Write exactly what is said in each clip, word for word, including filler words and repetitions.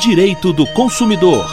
Direito do Consumidor.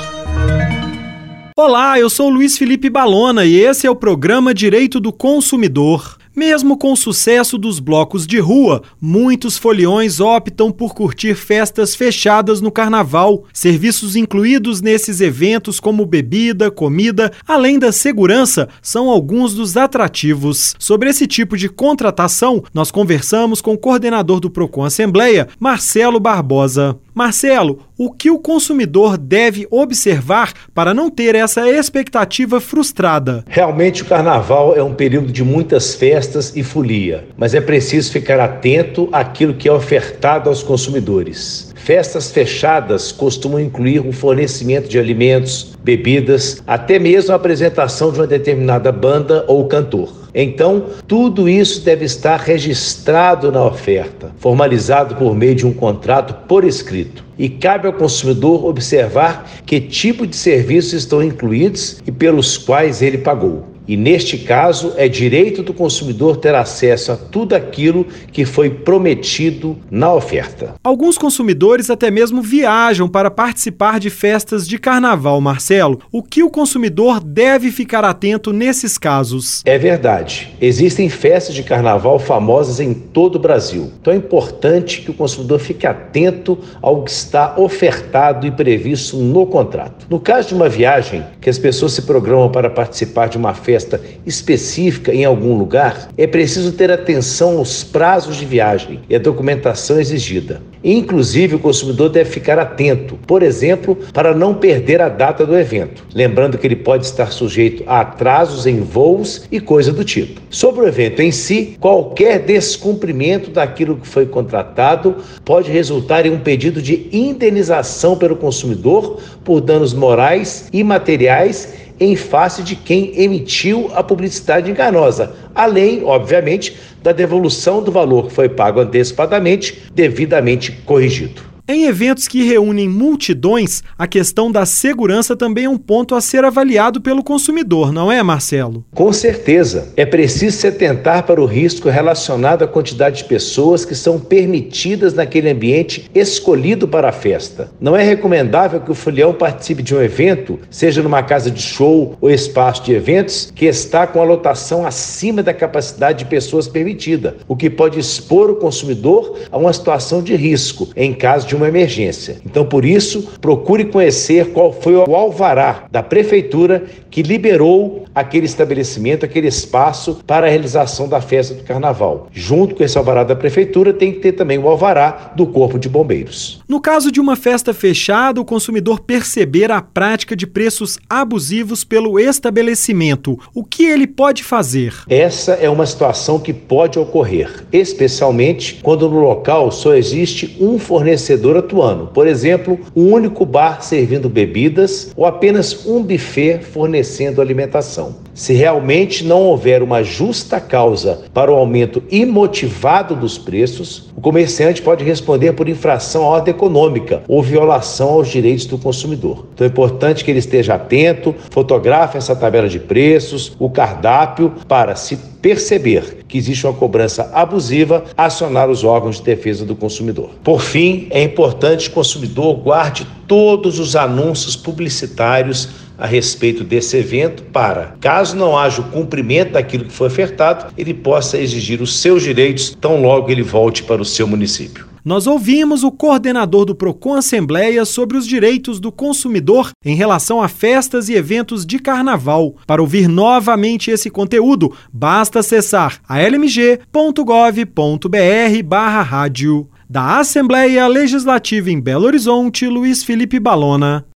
Olá, eu sou Luiz Felipe Balona e esse é o programa Direito do Consumidor. Mesmo com o sucesso dos blocos de rua, muitos foliões optam por curtir festas fechadas no carnaval. Serviços incluídos nesses eventos, como bebida, comida, além da segurança, são alguns dos atrativos. Sobre esse tipo de contratação, nós conversamos com o coordenador do Procon Assembleia, Marcelo Barbosa. Marcelo, o que o consumidor deve observar para não ter essa expectativa frustrada? Realmente o carnaval é um período de muitas festas e folia, mas é preciso ficar atento àquilo que é ofertado aos consumidores. Festas fechadas costumam incluir o fornecimento de alimentos, bebidas, até mesmo a apresentação de uma determinada banda ou cantor. Então, tudo isso deve estar registrado na oferta, formalizado por meio de um contrato por escrito. E cabe ao consumidor observar que tipo de serviços estão incluídos e pelos quais ele pagou. E neste caso, é direito do consumidor ter acesso a tudo aquilo que foi prometido na oferta. Alguns consumidores até mesmo viajam para participar de festas de carnaval, Marcelo. O que o consumidor deve ficar atento nesses casos? É verdade. Existem festas de carnaval famosas em todo o Brasil. Então é importante que o consumidor fique atento ao que está ofertado e previsto no contrato. No caso de uma viagem, que as pessoas se programam para participar de uma festa específica em algum lugar, é preciso ter atenção aos prazos de viagem e à documentação exigida. Inclusive, o consumidor deve ficar atento, por exemplo, para não perder a data do evento, lembrando que ele pode estar sujeito a atrasos em voos e coisa do tipo. Sobre o evento em si, qualquer descumprimento daquilo que foi contratado pode resultar em um pedido de indenização pelo consumidor por danos morais e materiais em face de quem emitiu a publicidade enganosa, além, obviamente, da devolução do valor que foi pago antecipadamente, devidamente corrigido. Em eventos que reúnem multidões, a questão da segurança também é um ponto a ser avaliado pelo consumidor, não é, Marcelo? Com certeza. É preciso se atentar para o risco relacionado à quantidade de pessoas que são permitidas naquele ambiente escolhido para a festa. Não é recomendável que o folião participe de um evento, seja numa casa de show ou espaço de eventos, que está com a lotação acima da capacidade de pessoas permitida, o que pode expor o consumidor a uma situação de risco em caso de uma emergência. Então, por isso, procure conhecer qual foi o alvará da prefeitura que liberou aquele estabelecimento, aquele espaço para a realização da festa do carnaval. Junto com esse alvará da prefeitura, tem que ter também o alvará do Corpo de Bombeiros. No caso de uma festa fechada, o consumidor perceber a prática de preços abusivos pelo estabelecimento, o que ele pode fazer? Essa é uma situação que pode ocorrer, especialmente quando no local só existe um fornecedor atuando, por exemplo, um único bar servindo bebidas ou apenas um buffet fornecendo alimentação. Se realmente não houver uma justa causa para o aumento imotivado dos preços, o comerciante pode responder por infração à ordem econômica ou violação aos direitos do consumidor. Então é importante que ele esteja atento, fotografe essa tabela de preços, o cardápio, para se perceber que existe uma cobrança abusiva, acionar os órgãos de defesa do consumidor. Por fim, é importante que o consumidor guarde todos os anúncios publicitários a respeito desse evento para, caso não haja o cumprimento daquilo que foi ofertado, ele possa exigir os seus direitos tão logo ele volte para o seu município. Nós ouvimos o coordenador do Procon Assembleia sobre os direitos do consumidor em relação a festas e eventos de carnaval. Para ouvir novamente esse conteúdo, basta acessar a l m g ponto gov ponto b r barra rádio. Da Assembleia Legislativa em Belo Horizonte, Luiz Felipe Balona.